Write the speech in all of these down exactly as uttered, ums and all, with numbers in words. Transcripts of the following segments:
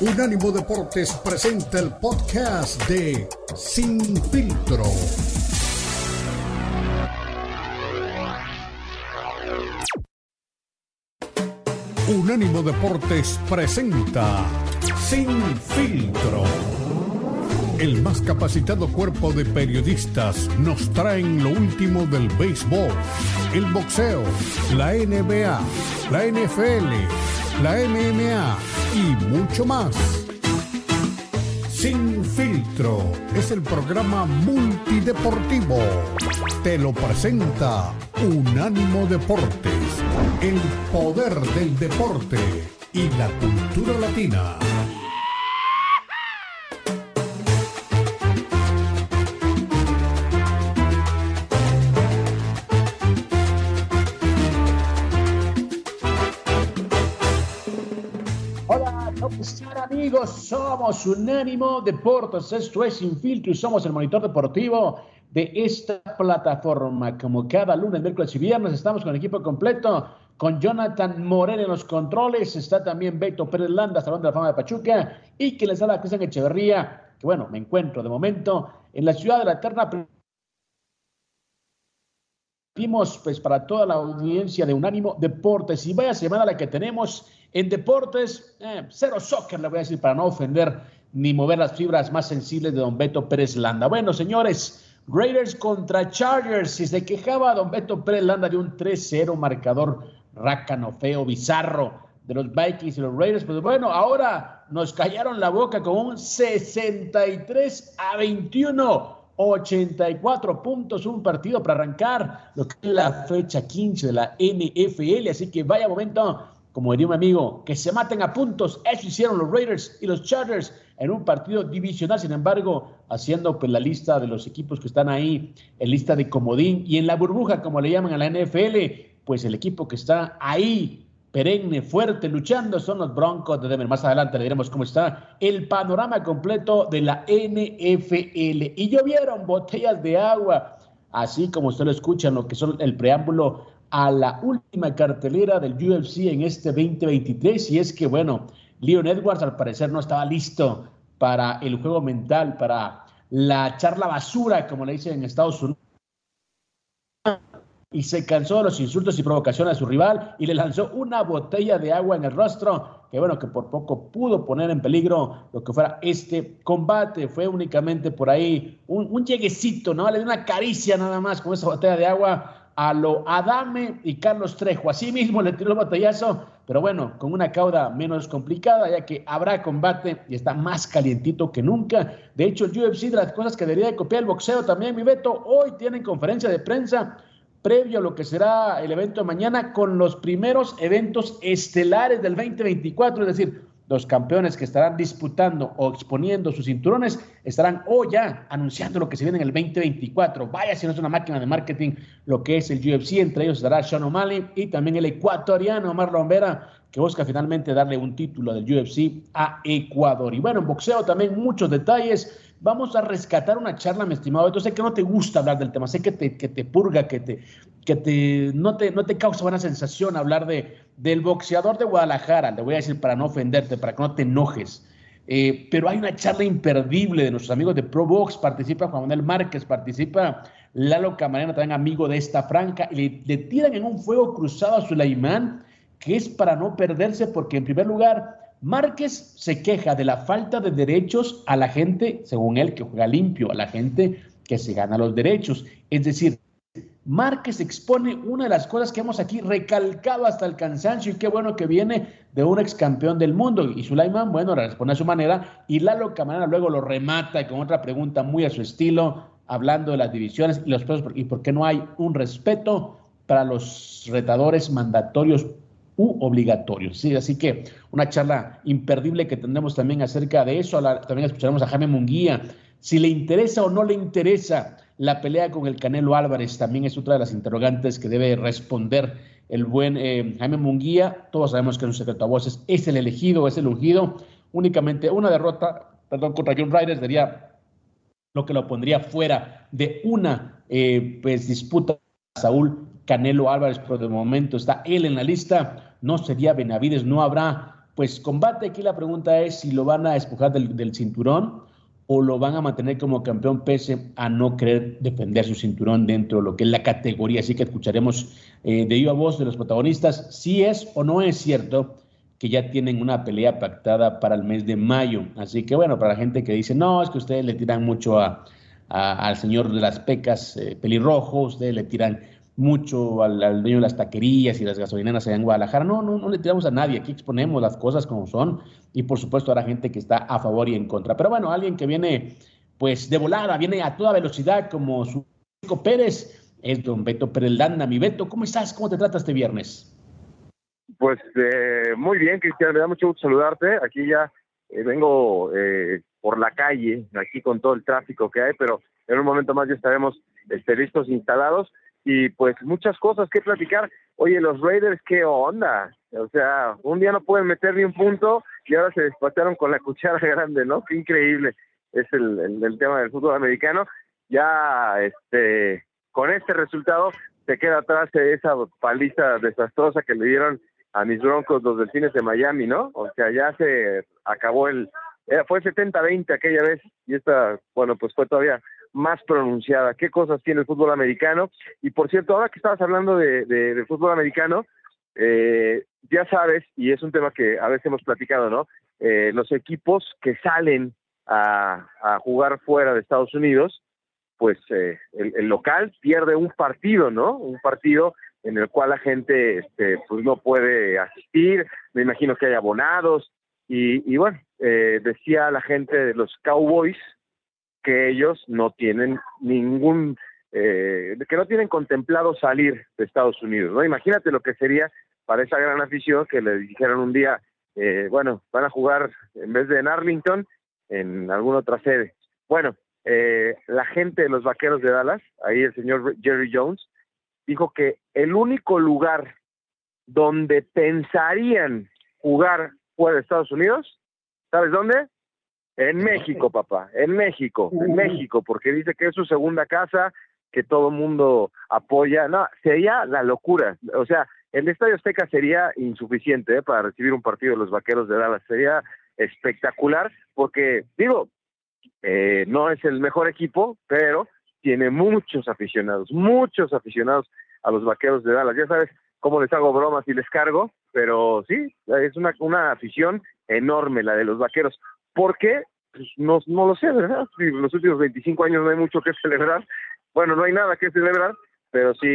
Unánimo Deportes presenta el podcast de Sin Filtro. Unánimo Deportes presenta Sin Filtro. El más capacitado cuerpo de periodistas nos traen lo último del béisbol, el boxeo, la N B A, la N F L, la M M A y mucho más. Sin Filtro es el programa multideportivo. Te lo presenta Unánimo Deportes, el poder del deporte y la cultura latina. Amigos, somos Unánimo Deportes, esto es Sin Filtro y somos el monitor deportivo de esta plataforma. Como cada lunes, miércoles y viernes estamos con el equipo completo, con Jonathan Moreno en los controles, está también Beto Pérez Landa, Salón de la Fama de Pachuca, y que les habla a Cristian Echeverría, que bueno, me encuentro de momento en la ciudad de la eterna. Vimos pues para toda la audiencia de Unánimo Deportes y vaya semana la que tenemos en deportes, eh, cero soccer le voy a decir para no ofender ni mover las fibras más sensibles de don Beto Pérez Landa. Bueno, señores, Raiders contra Chargers, si se quejaba don Beto Pérez Landa de un tres cero marcador rácano, feo, bizarro de los Vikings y los Raiders, pues bueno, ahora nos callaron la boca con un sesenta y tres a veintiuno. ochenta y cuatro puntos, un partido para arrancar lo que es la fecha quince de la N F L, así que vaya momento, como diría un amigo, que se maten a puntos. Eso hicieron los Raiders y los Chargers en un partido divisional, sin embargo, haciendo pues la lista de los equipos que están ahí, en lista de comodín y en la burbuja, como le llaman a la N F L, pues el equipo que está ahí, perenne, fuerte, luchando, son los Broncos de Denver. Más adelante le diremos cómo está el panorama completo de la N F L. Y llovieron botellas de agua, así como usted lo escucha en lo que son el preámbulo a la última cartelera del U F C en este veinte veintitrés. Y es que, bueno, Leon Edwards al parecer no estaba listo para el juego mental, para la charla basura, como le dicen en Estados Unidos. Y se cansó de los insultos y provocaciones a su rival y le lanzó una botella de agua en el rostro, que bueno, que por poco pudo poner en peligro lo que fuera este combate. Fue únicamente por ahí un, un lleguecito, ¿no? Le dio una caricia nada más con esa botella de agua a lo Adame y Carlos Trejo. Así mismo le tiró el botellazo, pero bueno, con una cauda menos complicada, ya que habrá combate y está más calientito que nunca. De hecho, el U F C, de las cosas que debería de copiar el boxeo también, mi Beto, hoy tienen conferencia de prensa previo a lo que será el evento de mañana con los primeros eventos estelares del veinte veinticuatro, es decir, los campeones que estarán disputando o exponiendo sus cinturones estarán o oh, ya anunciando lo que se viene en el veinte veinticuatro. Vaya si no es una máquina de marketing lo que es el U F C, entre ellos estará Sean O'Malley y también el ecuatoriano Marlon Vera, que busca finalmente darle un título del U F C a Ecuador. Y bueno, en boxeo también muchos detalles. Vamos a rescatar una charla, mi estimado. Yo sé que no te gusta hablar del tema, sé que te, que te purga, que, te, que te, no te, no te causa buena sensación hablar de, del boxeador de Guadalajara, le voy a decir para no ofenderte, para que no te enojes. Eh, pero hay una charla imperdible de nuestros amigos de Pro Box, participa Juan Manuel Márquez, participa Lalo Camarena, también amigo de esta franca, y le, le tiran en un fuego cruzado a Sulaimán, que es para no perderse, porque en primer lugar Márquez se queja de la falta de derechos a la gente, según él, que juega limpio, a la gente que se gana los derechos. Es decir, Márquez expone una de las cosas que hemos aquí recalcado hasta el cansancio y qué bueno que viene de un ex campeón del mundo. Y Sulaimán, bueno, la responde a su manera y Lalo Camarena luego lo remata con otra pregunta muy a su estilo, hablando de las divisiones y los pesos y por qué no hay un respeto para los retadores mandatorios u obligatorios, sí, así que una charla imperdible que tendremos también acerca de eso. La, también escucharemos a Jaime Munguía, si le interesa o no le interesa la pelea con el Canelo Álvarez, también es otra de las interrogantes que debe responder el buen eh, Jaime Munguía. Todos sabemos que en su secreto a voces es el elegido, es el ungido, únicamente una derrota, perdón, contra John Raiders sería lo que lo pondría fuera de una eh, pues, disputa a Saúl Canelo Álvarez, pero de momento está él en la lista. No sería Benavides, no habrá pues combate. Aquí la pregunta es si lo van a despojar del, del cinturón o lo van a mantener como campeón pese a no querer defender su cinturón dentro de lo que es la categoría. Así que escucharemos eh, de viva voz de los protagonistas si es o no es cierto que ya tienen una pelea pactada para el mes de mayo. Así que bueno, para la gente que dice, no, es que ustedes le tiran mucho a, a, al señor de las pecas eh, pelirrojo, ustedes le tiran mucho al, al dueño de las taquerías y las gasolineras allá en Guadalajara. No, no, no le tiramos a nadie, aquí exponemos las cosas como son y por supuesto habrá gente que está a favor y en contra. Pero bueno, alguien que viene pues de volada, viene a toda velocidad como su hijo Pérez, es don Beto Pérez Landa. Mi Beto, ¿cómo estás? ¿Cómo te trata este viernes? Pues eh, muy bien, Cristian, me da mucho gusto saludarte. Aquí ya eh, vengo eh, por la calle, aquí con todo el tráfico que hay, pero en un momento más ya estaremos este, listos, instalados. Y pues muchas cosas que platicar. Oye, los Raiders, ¿qué onda? O sea, un día no pueden meter ni un punto y ahora se despacharon con la cuchara grande, ¿no? Qué increíble es el, el, el tema del fútbol americano. Ya este con este resultado se queda atrás de esa paliza desastrosa que le dieron a mis Broncos los Delfines de Miami, ¿no? O sea, ya se acabó el... Fue setenta veinte aquella vez y esta, bueno, pues fue todavía más pronunciada. ¿Qué cosas tiene el fútbol americano? Y por cierto, ahora que estabas hablando de, de, de fútbol americano, eh, ya sabes, y es un tema que a veces hemos platicado, ¿no? Eh, los equipos que salen a, a jugar fuera de Estados Unidos, pues eh, el, el local pierde un partido, ¿no? Un partido en el cual la gente este, pues no puede asistir, me imagino que hay abonados, y, y bueno, eh, decía la gente de los Cowboys que ellos no tienen ningún, eh, que no tienen contemplado salir de Estados Unidos, ¿no? Imagínate lo que sería para esa gran afición que le dijeron un día, eh, bueno, van a jugar en vez de en Arlington, en alguna otra sede. Bueno, eh, la gente de los Vaqueros de Dallas, ahí el señor Jerry Jones, dijo que el único lugar donde pensarían jugar fuera de Estados Unidos, ¿sabes dónde? En México, papá, en México, en México, porque dice que es su segunda casa, que todo mundo apoya. No, sería la locura. O sea, el Estadio Azteca sería insuficiente, ¿eh?, para recibir un partido de los Vaqueros de Dallas. Sería espectacular, porque, digo, eh, no es el mejor equipo, pero tiene muchos aficionados, muchos aficionados a los Vaqueros de Dallas. Ya sabes cómo les hago bromas y les cargo, pero sí, es una, una afición enorme la de los Vaqueros. ¿Por qué? Pues no, no lo sé, ¿verdad? En los últimos veinticinco años no hay mucho que celebrar. Bueno, no hay nada que celebrar, pero sí,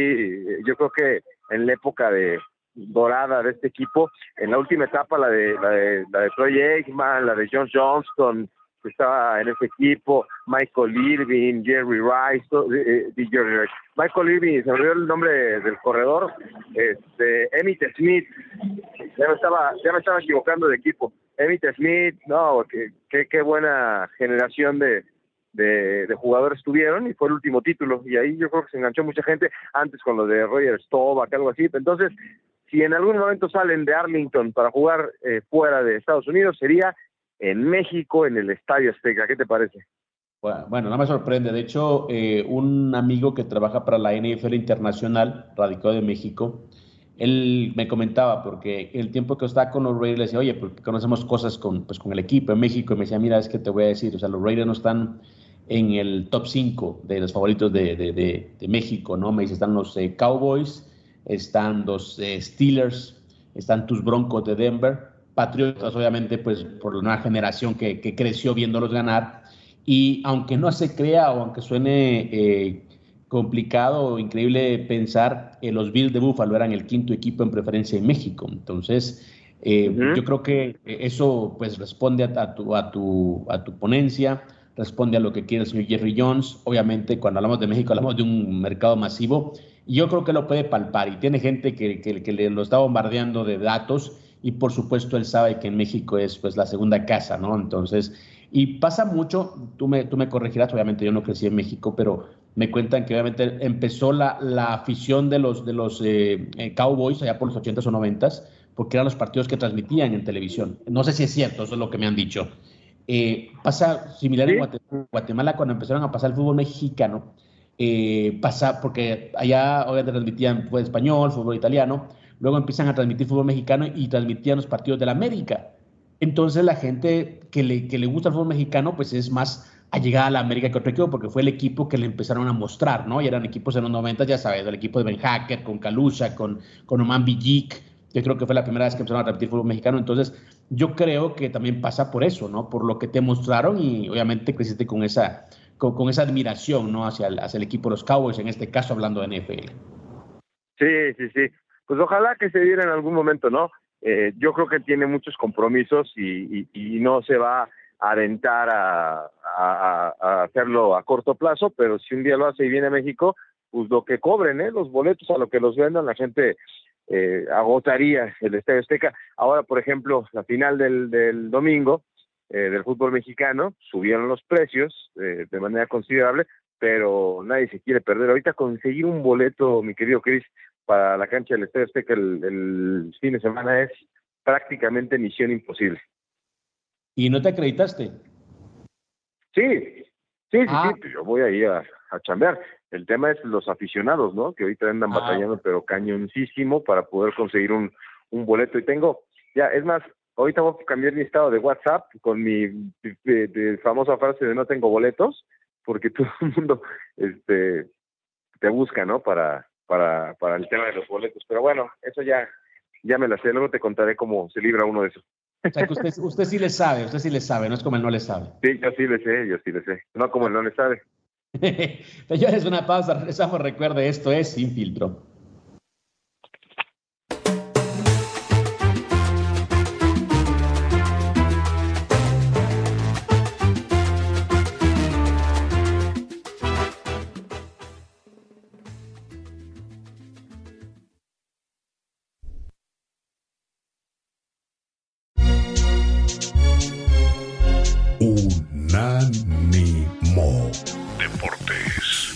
yo creo que en la época de dorada de este equipo, en la última etapa, la de, la de, la de Troy Aikman, la de John Johnston, que estaba en ese equipo, Michael Irvin, Jerry Rice, eh, eh, Jerry Rice. Michael Irvin, se me olvidó el nombre del corredor, este, Emmitt Smith, ya me estaba, ya me estaba equivocando de equipo, Emmitt Smith, no, qué buena generación de, de, de jugadores tuvieron, y fue el último título, y ahí yo creo que se enganchó mucha gente, antes con lo de Roger Staubach, algo así. Entonces, si en algún momento salen de Arlington para jugar eh, fuera de Estados Unidos, sería en México, en el Estadio Azteca. ¿Qué te parece? Bueno, bueno, no me sorprende. De hecho, eh, un amigo que trabaja para la N F L Internacional, radicado de México, él me comentaba, porque el tiempo que estaba con los Raiders, le decía, oye, porque conocemos cosas con, pues, con el equipo en México, y me decía, mira, es que te voy a decir, o sea, los Raiders no están en el top cinco de los favoritos de, de, de, de México, ¿no? Me dice, están los eh, Cowboys, están los eh, Steelers, están tus Broncos de Denver, Patriotas, obviamente, pues por la nueva generación que, que creció viéndolos ganar. Y aunque no se crea o aunque suene eh, complicado o increíble pensar, eh, los Bills de Buffalo eran el quinto equipo en preferencia en México. Entonces, eh, uh-huh. yo creo que eso pues responde a, a, tu, a, tu, a tu ponencia, responde a lo que quiere el señor Jerry Jones. Obviamente, cuando hablamos de México, hablamos de un mercado masivo. Y yo creo que lo puede palpar. Y tiene gente que, que, que le, lo está bombardeando de datos. Y por supuesto él sabe que en México es pues la segunda casa, ¿no? Entonces, y pasa mucho, tú me, tú me corregirás, obviamente yo no crecí en México, pero me cuentan que obviamente empezó la, la afición de los, de los eh, Cowboys allá por los ochentas o noventas, porque eran los partidos que transmitían en televisión. No sé si es cierto, eso es lo que me han dicho. Eh, pasa similar en Guatemala, Guatemala cuando empezaron a pasar el fútbol mexicano, eh, pasa porque allá obviamente transmitían fútbol español, fútbol italiano. Luego empiezan a transmitir fútbol mexicano y transmitían los partidos de la América. Entonces la gente que le, que le gusta el fútbol mexicano pues es más allegada a la América que otro equipo, porque fue el equipo que le empezaron a mostrar, ¿no? Y eran equipos en los noventa, ya sabes, el equipo de Ben Hacker, con Calusa, con, con Oman Villic. Yo creo que fue la primera vez que empezaron a repetir fútbol mexicano. Entonces yo creo que también pasa por eso, ¿no? Por lo que te mostraron y obviamente creciste con esa, con, con esa admiración, ¿no? Hacia el, hacia el equipo de los Cowboys, en este caso hablando de N F L. Sí, sí, sí. Pues ojalá que se diera en algún momento, ¿no? Eh, yo creo que tiene muchos compromisos y, y, y no se va a aventar a, a, a hacerlo a corto plazo, pero si un día lo hace y viene a México, pues lo que cobren, ¿eh? Los boletos, a lo que los vendan, la gente eh, agotaría el Estadio Azteca. Ahora, por ejemplo, la final del, del domingo eh, del fútbol mexicano, subieron los precios eh, de manera considerable, pero nadie se quiere perder. Ahorita conseguir un boleto, mi querido Cris, para la cancha del Estadio Azteca el, el fin de semana es prácticamente misión imposible. ¿Y no te acreditaste? Sí, sí, ah. sí, sí, yo voy ahí a, a chambear. El tema es los aficionados, ¿no? Que ahorita andan ah. batallando, pero cañoncísimo para poder conseguir un, un boleto. Y tengo, ya, es más, ahorita voy a cambiar mi estado de WhatsApp con mi de, de famosa frase de no tengo boletos, porque todo el mundo este, te busca, ¿no? Para... Para, para el tema de los boletos, pero bueno, eso ya, ya me la sé, luego te contaré cómo se libra uno de eso. O sea que usted, usted sí le sabe, usted sí le sabe, no es como el no le sabe. Sí, yo sí le sé, yo sí le sé, no como el no le sabe. Señores, una pausa, regresamos, recuerde, esto es Sin Filtro. Unánimo Deportes.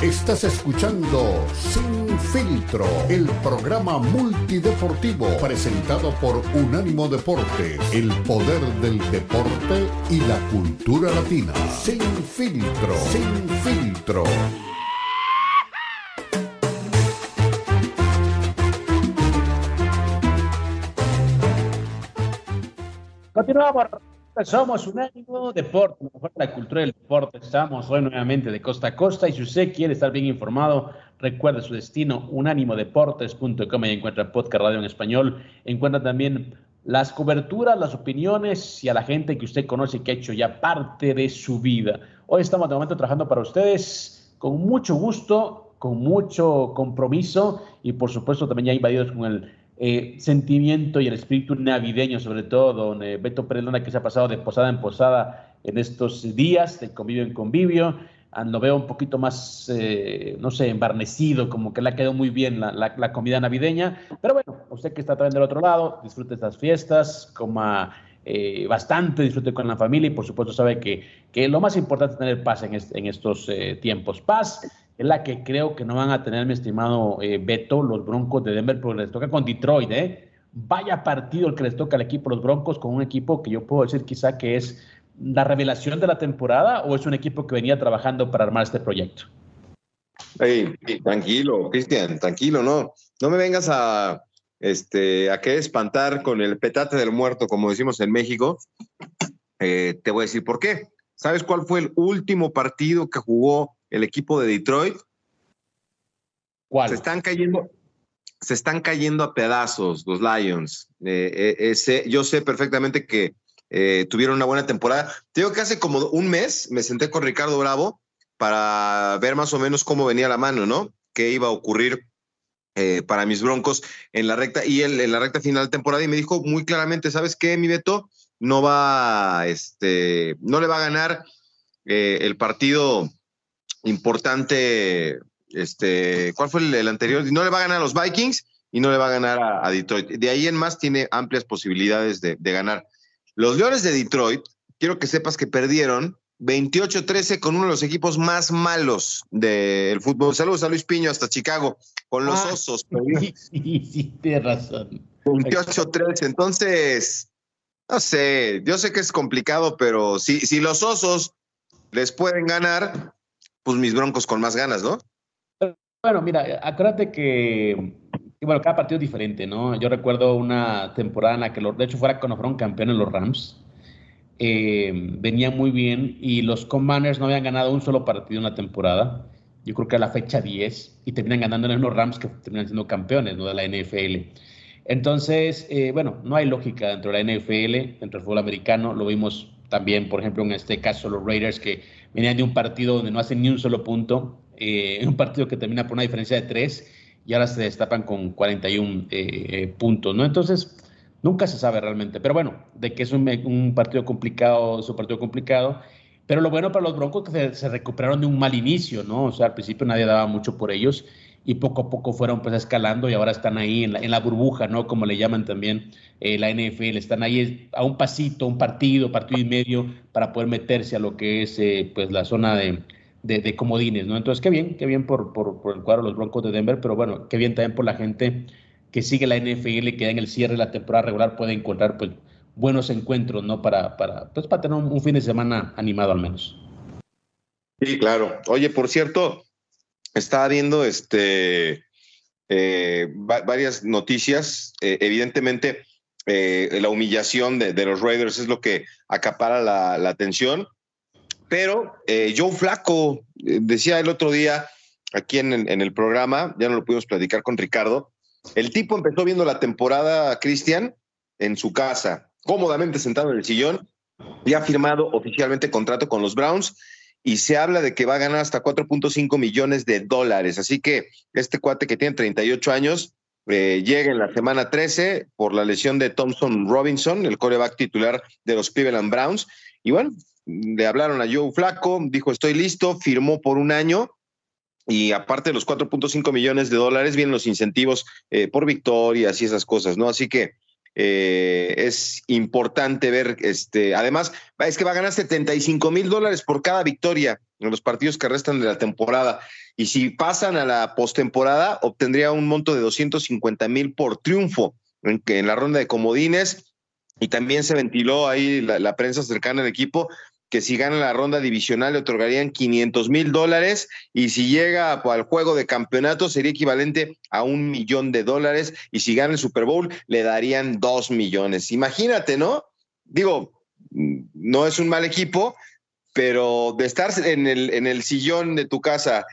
Estás escuchando Sin Filtro, el programa multideportivo presentado por Unánimo Deportes, el poder del deporte y la cultura latina. Sin Filtro, Sin Filtro. Continuamos, somos Unánimo Deporte, mejor la cultura del deporte. Estamos hoy nuevamente de costa a costa y si usted quiere estar bien informado, recuerde su destino, unánimo deportes punto com, y encuentra podcast, radio en español. Encuentra también las coberturas, las opiniones y a la gente que usted conoce que ha hecho ya parte de su vida. Hoy estamos de momento trabajando para ustedes con mucho gusto, con mucho compromiso y por supuesto también ya invadidos con el Eh, sentimiento y el espíritu navideño, sobre todo don eh, Beto Pérez Landa, que se ha pasado de posada en posada en estos días, de convivio en convivio. Ah, lo veo un poquito más, eh, no sé, embarnecido, como que le ha quedado muy bien la, la, la comida navideña, pero bueno, usted que está también del otro lado, disfrute estas fiestas, coma eh, bastante, disfrute con la familia y por supuesto sabe que, que lo más importante es tener paz en, est- en estos eh, tiempos, paz. Es la que creo que no van a tener, mi estimado eh, Beto, los Broncos de Denver, porque les toca con Detroit, ¿eh? Vaya partido el que les toca al equipo, los Broncos, con un equipo que yo puedo decir quizá que es la revelación de la temporada, o es un equipo que venía trabajando para armar este proyecto. Hey, tranquilo, Cristian, tranquilo, no, no me vengas a, este, a qué espantar con el petate del muerto, como decimos en México. Eh, te voy a decir por qué. ¿Sabes cuál fue el último partido que jugó el equipo de Detroit? ¿Cuál? Se están cayendo, se están cayendo a pedazos los Lions. Eh, eh, eh, sé, yo sé perfectamente que eh, tuvieron una buena temporada. Te digo que hace como un mes me senté con Ricardo Bravo para ver más o menos cómo venía la mano, ¿no? Qué iba a ocurrir eh, para mis Broncos en la recta y el, en la recta final de temporada, y me dijo muy claramente, ¿sabes qué, mi Beto? No va, este, no le va a ganar eh, el partido importante, este, ¿cuál fue el, el anterior? No le va a ganar a los Vikings y no le va a ganar a, a Detroit. De ahí en más tiene amplias posibilidades de, de ganar. Los Leones de Detroit, quiero que sepas que perdieron veintiocho a trece con uno de los equipos más malos del fútbol. Saludos a Luis Piño hasta Chicago, con los ah, Osos. Sí, sí, tienes razón. veintiocho a trece, entonces, no sé, yo sé que es complicado, pero si, si los Osos les pueden ganar, pues mis Broncos con más ganas, ¿no? Bueno, mira, acuérdate que, que bueno, cada partido es diferente, ¿no? Yo recuerdo una temporada en la que, los, de hecho, fuera cuando fueron campeones los Rams, eh, venían muy bien y los Commanders no habían ganado un solo partido en la temporada. Yo creo que a la fecha diez, y terminan ganando en los Rams, que terminan siendo campeones, ¿no?, de la N F L. Entonces, eh, bueno, no hay lógica dentro de la N F L, dentro del fútbol americano. Lo vimos también, por ejemplo, en este caso, los Raiders, que venían de un partido donde no hacen ni un solo punto, eh, un partido que termina por una diferencia de tres, y ahora se destapan con cuarenta y uno eh, puntos, ¿no? Entonces, nunca se sabe realmente. Pero bueno, de que es un, un partido complicado, es un partido complicado. Pero lo bueno para los Broncos es que se, se recuperaron de un mal inicio, ¿no? O sea, al principio nadie daba mucho por ellos y poco a poco fueron pues escalando y ahora están ahí en la, en la burbuja, ¿no? Como le llaman también eh, la N F L. Están ahí a un pasito, un partido, partido y medio para poder meterse a lo que es eh, pues la zona de, de, de comodines, ¿no? Entonces, qué bien, qué bien por, por, por el cuadro de los Broncos de Denver, pero bueno, qué bien también por la gente que sigue la N F L y que en el cierre de la temporada regular puede encontrar pues buenos encuentros, ¿no? Para, para, pues, para tener un, un fin de semana animado al menos. Sí, claro. Oye, por cierto, estaba viendo este, eh, va, varias noticias. Eh, evidentemente, eh, la humillación de, de los Raiders es lo que acapara la, la atención. Pero eh, Joe Flacco eh, decía el otro día aquí en el, en el programa, ya no lo pudimos platicar con Ricardo, el tipo empezó viendo la temporada, Cristian, en su casa, cómodamente sentado en el sillón, y ha firmado oficialmente contrato con los Browns y se habla de que va a ganar hasta cuatro punto cinco millones de dólares. Así que este cuate que tiene treinta y ocho años eh, llega en la semana trece por la lesión de Thompson Robinson, el quarterback titular de los Cleveland Browns. Y bueno, le hablaron a Joe Flacco, dijo estoy listo, firmó por un año. Y aparte de los cuatro punto cinco millones de dólares vienen los incentivos eh, por victorias y esas cosas, ¿no? Así que Eh, es importante ver, este, además es que va a ganar setenta y cinco mil dólares por cada victoria en los partidos que restan de la temporada, y si pasan a la postemporada obtendría un monto de doscientos cincuenta mil por triunfo en, en la ronda de comodines. Y también se ventiló ahí la, la prensa cercana al equipo que si gana la ronda divisional le otorgarían quinientos mil dólares, y si llega al juego de campeonato sería equivalente a un millón de dólares, y si gana el Super Bowl le darían dos millones. Imagínate, ¿no? Digo, no es un mal equipo, pero de estar en el, en el sillón de tu casa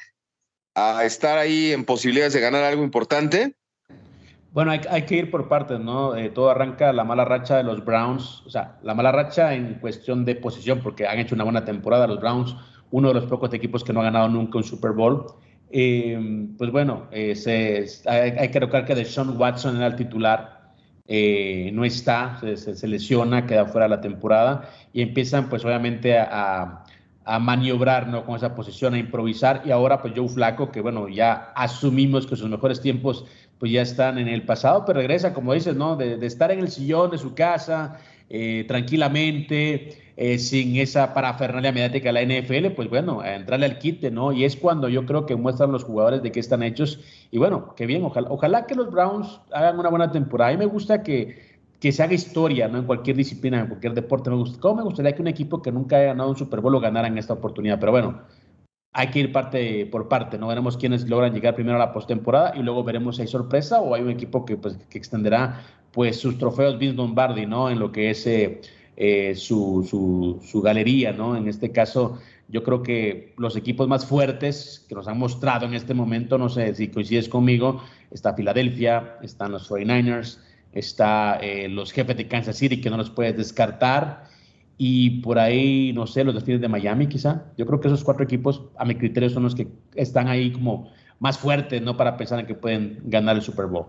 a estar ahí en posibilidades de ganar algo importante. Bueno, hay, hay que ir por partes, ¿no? Eh, todo arranca la mala racha de los Browns, o sea, la mala racha en cuestión de posición, porque han hecho una buena temporada los Browns, uno de los pocos equipos que no ha ganado nunca un Super Bowl. Eh, pues bueno, eh, se, hay, hay que recordar que Deshaun Watson era el titular, eh, no está, se, se, se lesiona, queda fuera de la temporada, y empiezan pues obviamente a, a, a maniobrar, ¿no?, con esa posición, a improvisar, y ahora pues Joe Flacco, que bueno, ya asumimos que sus mejores tiempos pues ya están en el pasado, pero regresa, como dices, ¿no?, de, de estar en el sillón de su casa, eh, tranquilamente, eh, sin esa parafernalia mediática de la N F L, pues bueno, a entrarle al quite, ¿no? Y es cuando yo creo que muestran los jugadores de qué están hechos, y bueno, qué bien, ojalá, ojalá que los Browns hagan una buena temporada. A mí me gusta que, que se haga historia, ¿no?, en cualquier disciplina, en cualquier deporte. Me gusta, ¿cómo me gustaría que un equipo que nunca haya ganado un Super Bowl lo ganara en esta oportunidad? Pero bueno, hay que ir parte por parte, ¿no? Veremos quiénes logran llegar primero a la postemporada y luego veremos si hay sorpresa o hay un equipo que, pues, que extenderá pues sus trofeos Vince Lombardi, ¿no?, en lo que es eh, eh, su, su, su galería, ¿no? En este caso, yo creo que los equipos más fuertes que nos han mostrado en este momento, no sé si coincides conmigo, está Filadelfia, están los cuarenta y nueve ers, está eh, los Jefes de Kansas City, que no los puedes descartar, y por ahí, no sé, los Delfines de Miami quizá. Yo creo que esos cuatro equipos, a mi criterio, son los que están ahí como más fuertes, ¿no?, para pensar en que pueden ganar el Super Bowl.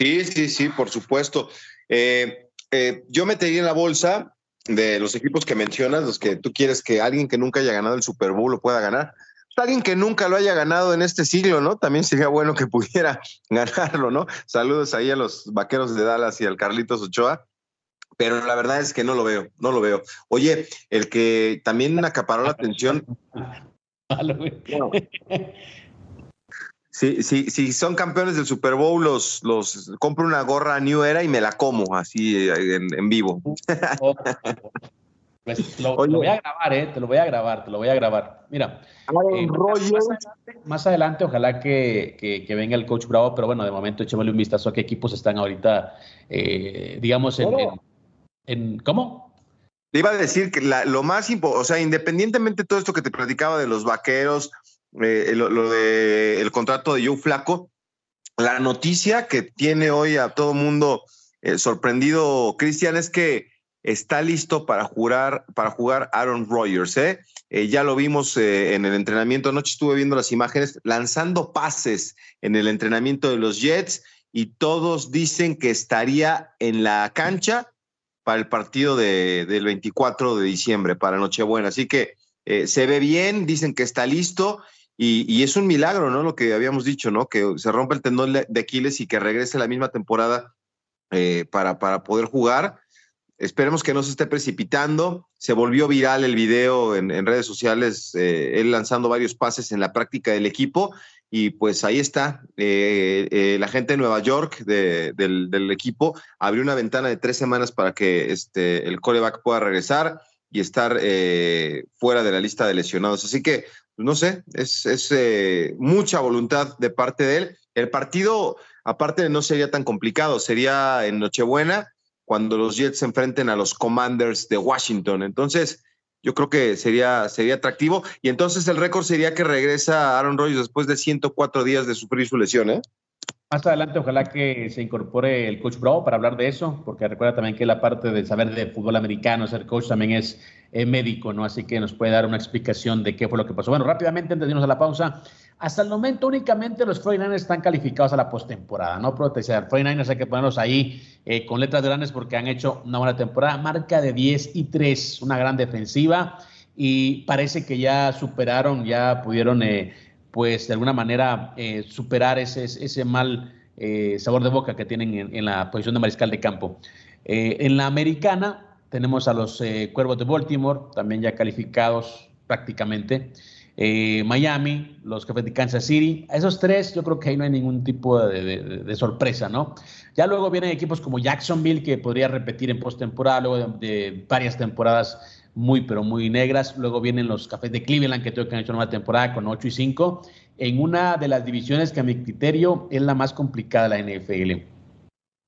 Sí, sí, sí, por supuesto. Eh, eh, yo metería en la bolsa de los equipos que mencionas, los que tú quieres que alguien que nunca haya ganado el Super Bowl lo pueda ganar. Alguien que nunca lo haya ganado en este siglo, ¿no?, también sería bueno que pudiera ganarlo, ¿no? Saludos ahí a los Vaqueros de Dallas y al Carlitos Ochoa. Pero la verdad es que no lo veo, no lo veo. Oye, el que también acaparó la atención. Bueno, si, si, si son campeones del Super Bowl, los, los compro una gorra New Era y me la como así en, en vivo. Pues lo, lo voy a grabar, ¿eh? Te lo voy a grabar, te lo voy a grabar. Mira, eh, más, más, adelante, más adelante ojalá que, que, que venga el coach Bravo, pero bueno, de momento echémosle un vistazo a qué equipos están ahorita, eh, digamos, en, en, en... ¿Cómo? Te iba a decir que la, lo más importante, o sea, independientemente de todo esto que te platicaba de los Vaqueros, eh, lo, lo de el contrato de Joe Flacco, la noticia que tiene hoy a todo mundo eh, sorprendido, Cristian, es que está listo para jugar, para jugar Aaron Rodgers, ¿eh? Eh, ya lo vimos eh, en el entrenamiento. Anoche estuve viendo las imágenes lanzando pases en el entrenamiento de los Jets y todos dicen que estaría en la cancha para el partido de, del veinticuatro de diciembre, para Nochebuena. Así que eh, se ve bien, dicen que está listo y, y es un milagro, ¿no? Lo que habíamos dicho, ¿no? Que se rompe el tendón de Aquiles y que regrese la misma temporada eh, para, para poder jugar. Esperemos que no se esté precipitando. Se volvió viral el video en, en redes sociales, eh, él lanzando varios pases en la práctica del equipo. Y pues ahí está. Eh, eh, la gente de Nueva York, de, del, del equipo, abrió una ventana de tres semanas para que este, el quarterback pueda regresar y estar eh, fuera de la lista de lesionados. Así que, no sé, es, es eh, mucha voluntad de parte de él. El partido, aparte, no sería tan complicado. Sería en Nochebuena, cuando los Jets se enfrenten a los Commanders de Washington. Entonces, yo creo que sería, sería atractivo. Y entonces el récord sería que regresa Aaron Rodgers después de ciento cuatro días de sufrir su lesión, ¿eh? Más adelante, ojalá que se incorpore el coach Bravo para hablar de eso, porque recuerda también que la parte de saber de fútbol americano, ser coach, también es eh, médico, ¿no? Así que nos puede dar una explicación de qué fue lo que pasó. Bueno, rápidamente, antes de irnos a la pausa, hasta el momento únicamente los cuarenta y nueve ers están calificados a la postemporada, ¿no? Pero te decía, cuarenta y nueve ers hay que ponerlos ahí eh, con letras grandes porque han hecho una buena temporada. Marca de diez y tres, una gran defensiva, y parece que ya superaron, ya pudieron... Eh, pues de alguna manera eh, superar ese, ese mal eh, sabor de boca que tienen en, en la posición de mariscal de campo. Eh, en la americana tenemos a los eh, Cuervos de Baltimore, también ya calificados prácticamente. Eh, Miami, los Jefes de Kansas City. A esos tres yo creo que ahí no hay ningún tipo de, de, de sorpresa, ¿no? Ya luego vienen equipos como Jacksonville, que podría repetir en postemporada, luego de, de varias temporadas muy, pero muy negras. Luego vienen los Cafés de Cleveland, que creo que han hecho una temporada con ocho y cinco, en una de las divisiones que a mi criterio es la más complicada de la N F L.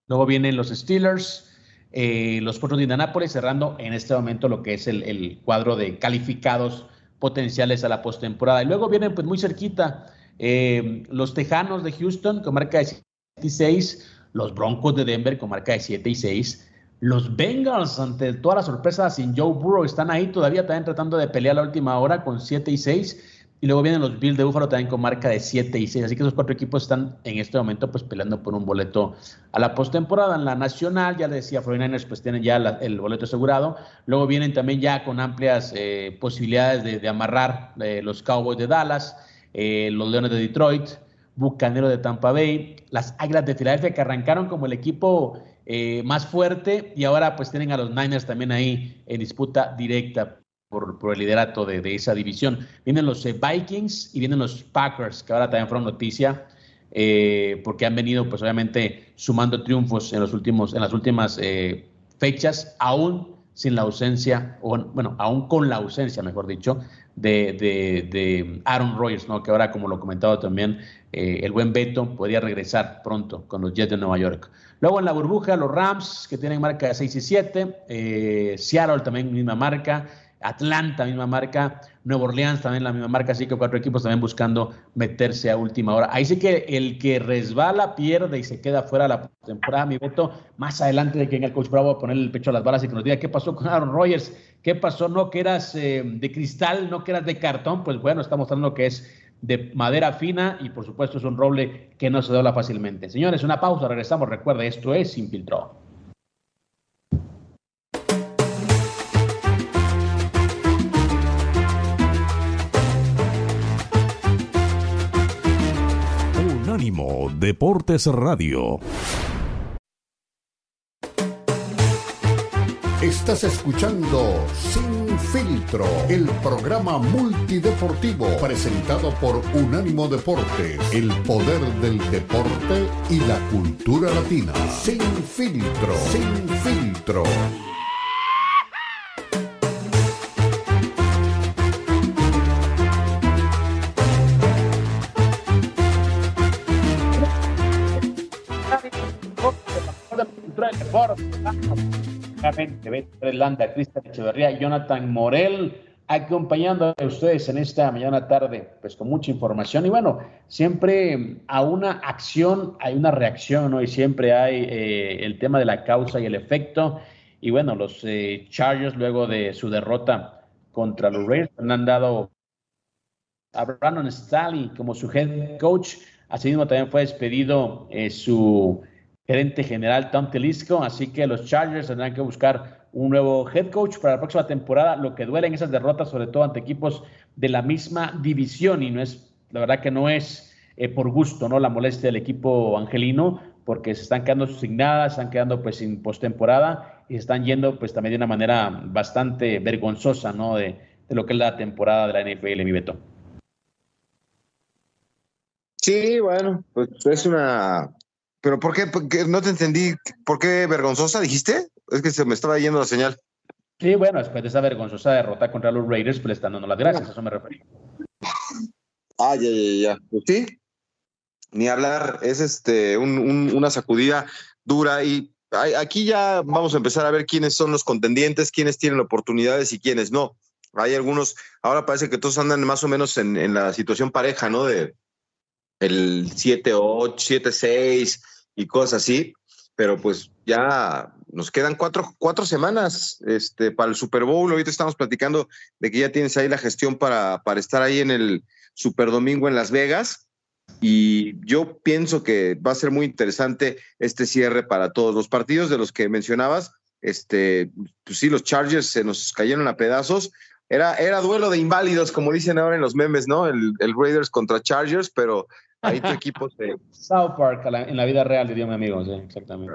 Luego vienen los Steelers, eh, los Potros de Indianápolis, cerrando en este momento lo que es el, el cuadro de calificados potenciales a la postemporada. Y luego vienen, pues, muy cerquita eh, los Tejanos de Houston, con marca de siete y seis, los Broncos de Denver, con marca de siete y seis, los Bengals, ante toda la sorpresa, sin Joe Burrow, están ahí todavía también tratando de pelear a la última hora con siete y seis. Y luego vienen los Bills de Buffalo también con marca de siete y seis. Así que esos cuatro equipos están en este momento, pues, peleando por un boleto a la postemporada. En la nacional, ya les decía, cuarenta y nueve ers pues tienen ya la, el boleto asegurado. Luego vienen también ya con amplias eh, posibilidades de, de amarrar eh, los Cowboys de Dallas, eh, los Leones de Detroit, Bucaneros de Tampa Bay, las Águilas de Filadelfia, que arrancaron como el equipo... Eh, más fuerte, y ahora pues tienen a los Niners también ahí en disputa directa por, por el liderato de, de esa división. Vienen los eh, Vikings y vienen los Packers, que ahora también fueron noticia eh, porque han venido, pues, obviamente sumando triunfos en los últimos en las últimas eh, fechas, aún sin la ausencia, o bueno, aún con la ausencia, mejor dicho, de, de, de Aaron Rodgers, ¿no? Que ahora, como lo comentaba también eh, el buen Beto, podría regresar pronto con los Jets de Nueva York. Luego en la burbuja, los Rams, que tienen marca de seis y siete, eh, Seattle también misma marca, Atlanta misma marca, Nueva Orleans también la misma marca, así que cuatro equipos también buscando meterse a última hora. Ahí sí que el que resbala pierde y se queda fuera de la temporada, mi Beto. Más adelante de que venga el coach Bravo a ponerle el pecho a las balas y que nos diga qué pasó con Aaron Rodgers, qué pasó, no que eras eh, de cristal, no que eras de cartón, pues bueno, está mostrando que es de madera fina y, por supuesto, es un roble que no se dobla fácilmente. Señores, una pausa, regresamos. Recuerde, esto es Sin Filtro. Unánimo Deportes Radio. Estás escuchando Sin Filtro, el programa multideportivo presentado por Unánimo Deportes, el poder del deporte y la cultura latina. Sin Filtro, Sin Filtro. Beto Pérez Landa, Cristian Echeverría, Jonathan Morel, acompañando a ustedes en esta mañana tarde, pues con mucha información. Y bueno, siempre a una acción hay una reacción, ¿no? Y siempre hay eh, el tema de la causa y el efecto. Y bueno, los eh, Chargers, luego de su derrota contra los Raiders, han dado a Brandon Staley como su head coach. Asimismo, también fue despedido eh, su gerente general, Tom Telesco. Así que los Chargers tendrán que buscar un nuevo head coach para la próxima temporada. Lo que duele en esas derrotas, sobre todo ante equipos de la misma división, y no es, la verdad que no es eh, por gusto, ¿no? La molestia del equipo angelino, porque se están quedando signadas, están quedando pues sin postemporada y están yendo pues también de una manera bastante vergonzosa, ¿no? De, de lo que es la temporada de la N F L, mi Beto. Sí, bueno, pues es una. ¿Pero por qué? Porque no te entendí. ¿Por qué vergonzosa dijiste? Es que se me estaba yendo la señal. Sí, bueno, después de esa vergonzosa derrota contra los Raiders, pues le están dando las gracias, a eso me refería. Ah, ya, ya, ya. Pues sí, ni hablar. Es este un, un, una sacudida dura. Y hay, aquí ya vamos a empezar a ver quiénes son los contendientes, quiénes tienen oportunidades y quiénes no. Hay algunos, ahora parece que todos andan más o menos en, en la situación pareja, ¿no? De el siete ocho, siete seis y cosas así, pero pues ya nos quedan cuatro, cuatro semanas este, para el Super Bowl. Ahorita estamos platicando de que ya tienes ahí la gestión para, para estar ahí en el Super Domingo en Las Vegas, y yo pienso que va a ser muy interesante este cierre para todos los partidos de los que mencionabas. Este, pues sí, los Chargers se nos cayeron a pedazos. Era, era duelo de inválidos, como dicen ahora en los memes, ¿no? El, el Raiders contra Chargers, pero ahí tu equipo se... South Park, en la vida real, diría mi amigo, sí, exactamente.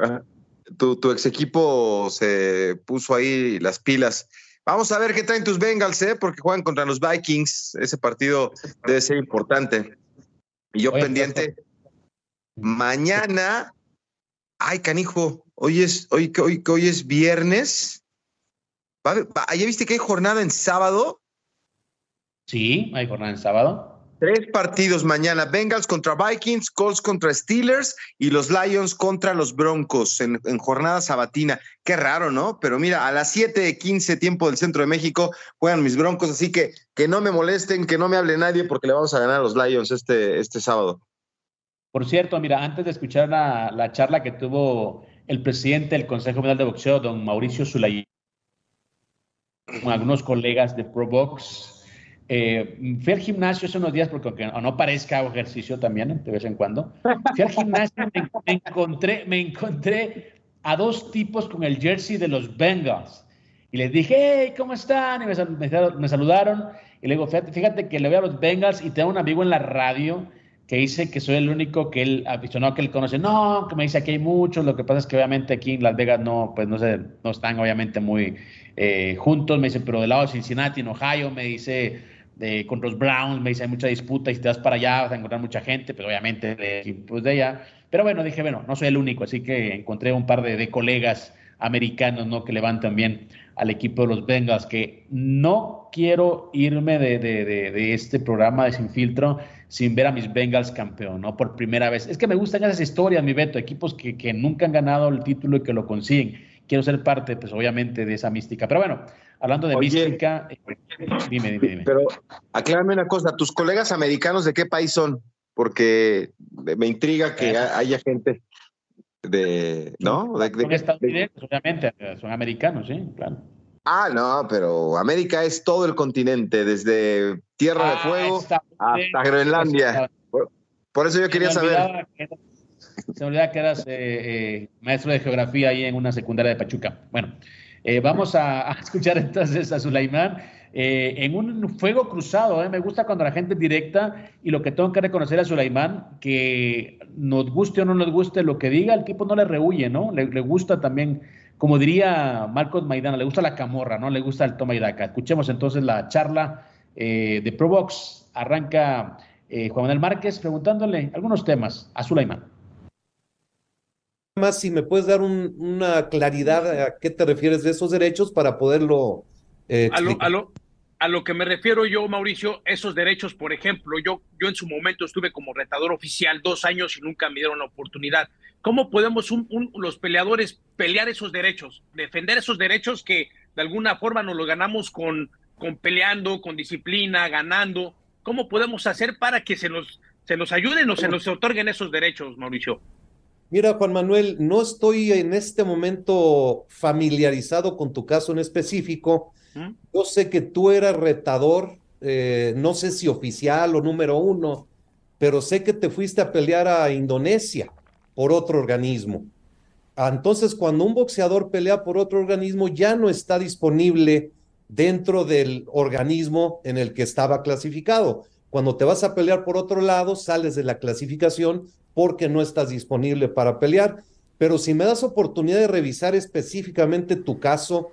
Tu, tu ex equipo se puso ahí las pilas. Vamos a ver qué traen tus Bengals, ¿eh? Porque juegan contra los Vikings. Ese partido debe ser importante. Y yo Oye, pendiente. No. Mañana... Ay, canijo, hoy es, hoy, hoy, hoy es viernes. ¿Ya viste que hay jornada en sábado? Sí, hay jornada en sábado. Tres partidos mañana: Bengals contra Vikings, Colts contra Steelers y los Lions contra los Broncos en, en jornada sabatina. Qué raro, ¿no? Pero mira, a las siete quince tiempo del Centro de México juegan mis Broncos, así que que no me molesten, que no me hable nadie, porque le vamos a ganar a los Lions este, este sábado. Por cierto, mira, antes de escuchar la, la charla que tuvo el presidente del Consejo Mundial de Boxeo, don Mauricio Sulaimán, con algunos colegas de Pro Box, Eh, fui al gimnasio hace unos días, porque aunque no parezca, hago ejercicio también de vez en cuando. Fui al gimnasio y me, me, encontré, me encontré a dos tipos con el jersey de los Bengals. Y les dije, hey, ¿cómo están? Y me, me, me saludaron. Y le digo, fíjate, fíjate que le voy a los Bengals y tengo un amigo en la radio que dice que soy el único que él aficionado que él conoce. No, que me dice, aquí hay muchos. Lo que pasa es que obviamente aquí en Las Vegas no, pues no, se, no están obviamente muy eh, juntos. Me dice, pero del lado de Cincinnati, en Ohio, me dice, de, contra los Browns, me dice, hay mucha disputa y si te vas para allá vas a encontrar mucha gente, pero obviamente de equipos de allá. Pero bueno, dije, bueno, no soy el único, así que encontré un par de, de colegas americanos, ¿no? Que le van también al equipo de los Bengals, que no quiero irme de, de, de, de este programa de Sin Filtro sin ver a mis Bengals campeón, ¿no? Por primera vez. Es que me gustan esas historias, mi Beto, equipos que, que nunca han ganado el título y que lo consiguen. Quiero ser parte, pues, obviamente, de esa mística. Pero bueno, hablando de Oye, mística, eh, dime, dime, dime. Pero aclárame una cosa, ¿tus colegas americanos de qué país son? Porque me intriga que Eso. haya gente... de no de, son de, estadounidenses, de, obviamente son americanos, sí, claro. Ah, no, pero América es todo el continente, desde Tierra ah, de Fuego hasta Groenlandia. Por, por eso yo se quería saber que eras, se me olvidaba que eras eh, eh, maestro de geografía ahí en una secundaria de Pachuca. Bueno, eh, vamos a, a escuchar entonces a Sulaimán eh, en un fuego cruzado. eh. Me gusta cuando la gente es directa, y lo que tengo que reconocer a Sulaimán, que nos guste o no nos guste lo que diga, el tipo no le rehuye, ¿no? Le, le gusta también, como diría Marcos Maidana, le gusta la camorra, ¿no? Le gusta el toma y daca. Escuchemos entonces la charla eh, de Pro Box. Arranca eh, Juan Manuel Márquez preguntándole algunos temas a Sulaimán. Más, si me puedes dar un, una claridad a qué te refieres de esos derechos para poderlo eh, a, lo, a, lo, a lo que me refiero yo, Mauricio, esos derechos, por ejemplo, yo, yo en su momento estuve como retador oficial dos años y nunca me dieron la oportunidad. ¿Cómo podemos un, un, los peleadores pelear esos derechos, defender esos derechos que de alguna forma nos los ganamos con, con peleando, con disciplina, ganando? ¿Cómo podemos hacer para que se nos, se nos ayuden o se nos otorguen esos derechos, Mauricio? Mira, Juan Manuel, no estoy en este momento familiarizado con tu caso en específico. ¿Mm? Yo sé que tú eras retador, eh, no sé si oficial o número uno, pero sé que te fuiste a pelear a Indonesia por otro organismo. Entonces, cuando un boxeador pelea por otro organismo, ya no está disponible dentro del organismo en el que estaba clasificado. Cuando te vas a pelear por otro lado, sales de la clasificación porque no estás disponible para pelear. Pero si me das oportunidad de revisar específicamente tu caso...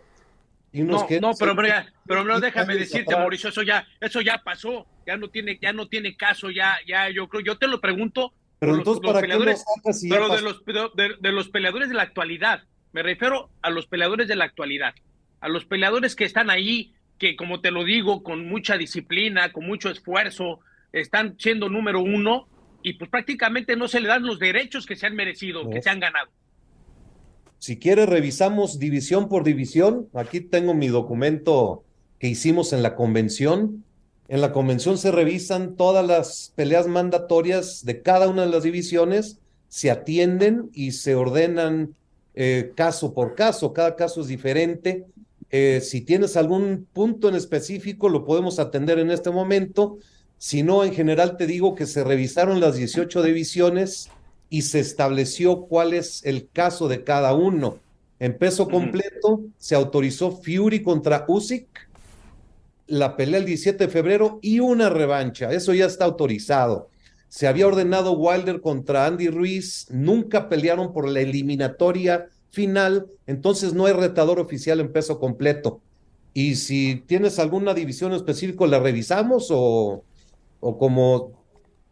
Y no, no, pero, pero, ya, pero no, déjame decirte, atrás. Mauricio, eso ya, eso ya pasó, ya no tiene, ya no tiene caso, ya, ya, yo creo, yo te lo pregunto. Pero los, entonces, los ¿para peleadores, qué si pero de los, de, de los peleadores de la actualidad, me refiero a los peleadores de la actualidad, a los peleadores que están ahí, que como te lo digo, con mucha disciplina, con mucho esfuerzo, están siendo número uno y pues prácticamente no se le dan los derechos que se han merecido, no. que se han ganado. Si quiere, revisamos división por división. Aquí tengo mi documento que hicimos en la convención. En la convención se revisan todas las peleas mandatorias de cada una de las divisiones, se atienden y se ordenan eh, caso por caso. Cada caso es diferente. Eh, si tienes algún punto en específico, lo podemos atender en este momento. Si no, en general te digo que se revisaron las dieciocho divisiones y se estableció cuál es el caso de cada uno. En peso completo se autorizó Fury contra Usyk, la pelea el diecisiete de febrero y una revancha, eso ya está autorizado. Se había ordenado Wilder contra Andy Ruiz, nunca pelearon por la eliminatoria final, entonces no hay retador oficial en peso completo. Y si tienes alguna división específica, ¿la revisamos o, o como...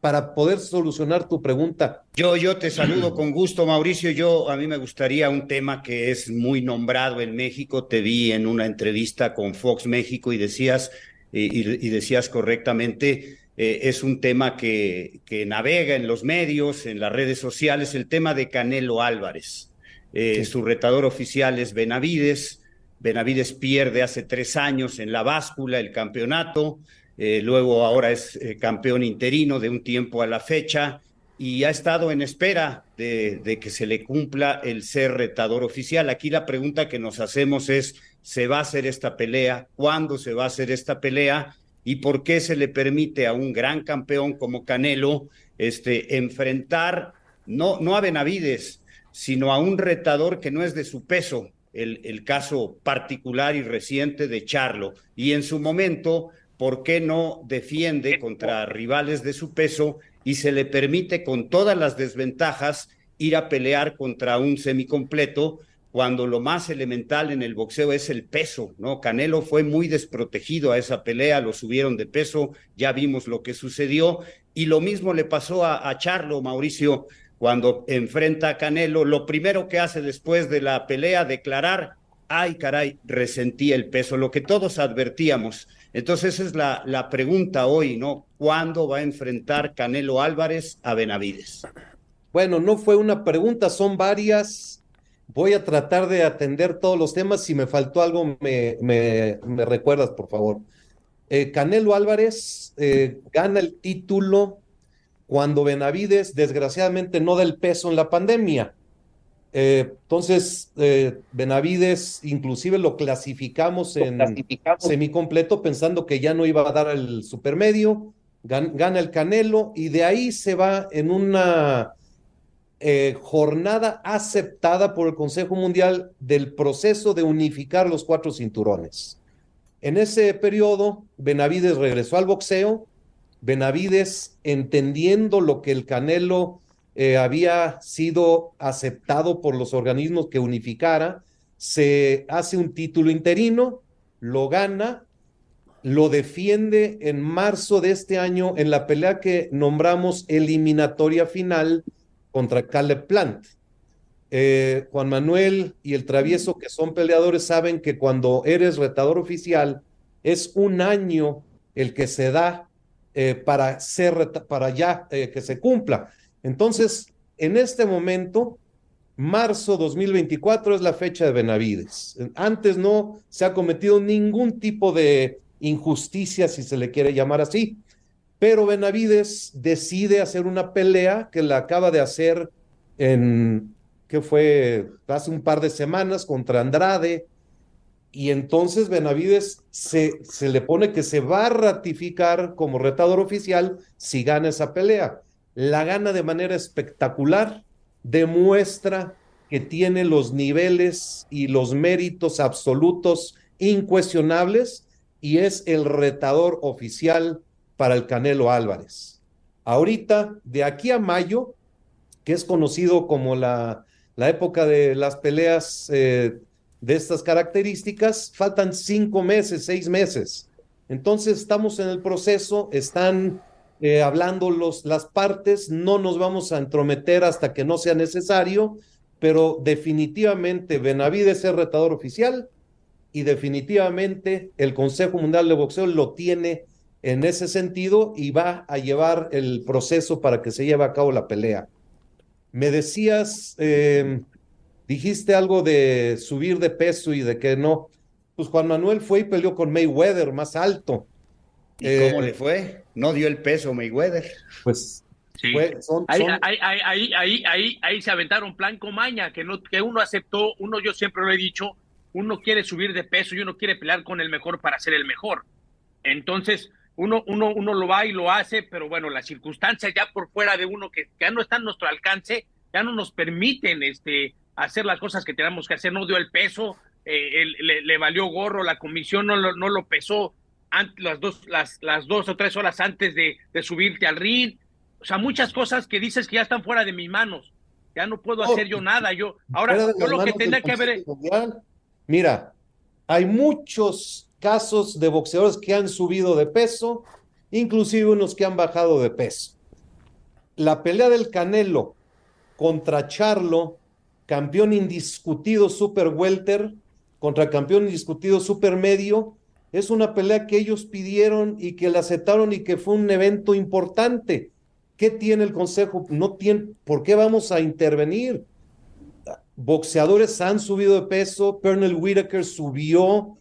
para poder solucionar tu pregunta? Yo, yo te saludo con gusto, Mauricio. Yo, a mí me gustaría un tema que es muy nombrado en México. Te vi en una entrevista con Fox México y decías, y, y decías correctamente, eh, es un tema que, que navega en los medios, en las redes sociales, el tema de Canelo Álvarez. Eh, sí. Su retador oficial es Benavides. Benavides pierde hace tres años en la báscula el campeonato. Eh, luego ahora es eh, campeón interino de un tiempo a la fecha y ha estado en espera de, de que se le cumpla el ser retador oficial. Aquí la pregunta que nos hacemos es, ¿se va a hacer esta pelea? ¿Cuándo se va a hacer esta pelea? ¿Y por qué se le permite a un gran campeón como Canelo este, enfrentar, no, no a Benavides, sino a un retador que no es de su peso? El, el caso particular y reciente de Charlo. Y en su momento... ¿por qué no defiende contra rivales de su peso y se le permite con todas las desventajas ir a pelear contra un semicompleto cuando lo más elemental en el boxeo es el peso, ¿no? Canelo fue muy desprotegido a esa pelea, lo subieron de peso, ya vimos lo que sucedió y lo mismo le pasó a, a Charlo, Mauricio, cuando enfrenta a Canelo. Lo primero que hace después de la pelea, declarar, ay caray, resentí el peso, lo que todos advertíamos. Entonces esa es la, la pregunta hoy, ¿no? ¿Cuándo va a enfrentar Canelo Álvarez a Benavides? Bueno, no fue una pregunta, son varias. Voy a tratar de atender todos los temas. Si me faltó algo, me, me, me recuerdas, por favor. Eh, Canelo Álvarez eh, gana el título cuando Benavides, desgraciadamente, no da el peso en la pandemia. Eh, entonces, eh, Benavides inclusive lo clasificamos en lo clasificamos. semicompleto pensando que ya no iba a dar el supermedio, gan, gana el Canelo y de ahí se va en una eh, jornada aceptada por el Consejo Mundial del proceso de unificar los cuatro cinturones. En ese periodo, Benavides regresó al boxeo, Benavides entendiendo lo que el Canelo... Eh, había sido aceptado por los organismos que unificara, se hace un título interino, lo gana, lo defiende en marzo de este año en la pelea que nombramos eliminatoria final contra Caleb Plant. Eh, Juan Manuel y el Travieso, que son peleadores, saben que cuando eres retador oficial es un año el que se da eh, para, ser, para ya eh, que se cumpla. Entonces, en este momento, marzo dos mil veinticuatro es la fecha de Benavides. Antes no se ha cometido ningún tipo de injusticia, si se le quiere llamar así, pero Benavides decide hacer una pelea que la acaba de hacer en, que fue hace un par de semanas, contra Andrade, y entonces Benavides se, se le pone que se va a ratificar como retador oficial si gana esa pelea. La gana de manera espectacular, demuestra que tiene los niveles y los méritos absolutos incuestionables y es el retador oficial para el Canelo Álvarez. Ahorita, de aquí a mayo, que es conocido como la, la época de las peleas eh, de estas características, faltan cinco meses, seis meses. Entonces estamos en el proceso, están eh, hablando los, las partes, no nos vamos a entrometer hasta que no sea necesario, pero definitivamente Benavides es retador oficial y definitivamente el Consejo Mundial de Boxeo lo tiene en ese sentido y va a llevar el proceso para que se lleve a cabo la pelea. Me decías... Eh, Dijiste algo de subir de peso y de que no. Pues Juan Manuel fue y peleó con Mayweather, más alto. ¿Y eh, cómo le fue? No dio el peso Mayweather. Pues sí. Fue, son, ahí, son... Ahí, ahí, ahí, ahí, ahí, ahí se aventaron plan comaña, que, no, que uno aceptó, uno yo siempre lo he dicho, uno quiere subir de peso y uno quiere pelear con el mejor para ser el mejor. Entonces, uno, uno, uno lo va y lo hace, pero bueno, las circunstancias ya por fuera de uno que, que ya no está a nuestro alcance, ya no nos permiten este... hacer las cosas que tenemos que hacer. No dio el peso, eh, el, le, le valió gorro, la comisión no lo, no lo pesó antes, las, dos, las, las dos o tres horas antes de, de subirte al ring. O sea, muchas cosas que dices que ya están fuera de mis manos, ya no puedo hacer oh, yo nada, yo ahora yo lo que tenía que haber... Mira, hay muchos casos de boxeadores que han subido de peso, inclusive unos que han bajado de peso. La pelea del Canelo contra Charlo, campeón indiscutido super welter contra campeón indiscutido super medio, es una pelea que ellos pidieron y que la aceptaron y que fue un evento importante. ¿Qué tiene el Consejo? No tiene, ¿por qué vamos a intervenir? Boxeadores han subido de peso, Pernell Whitaker subió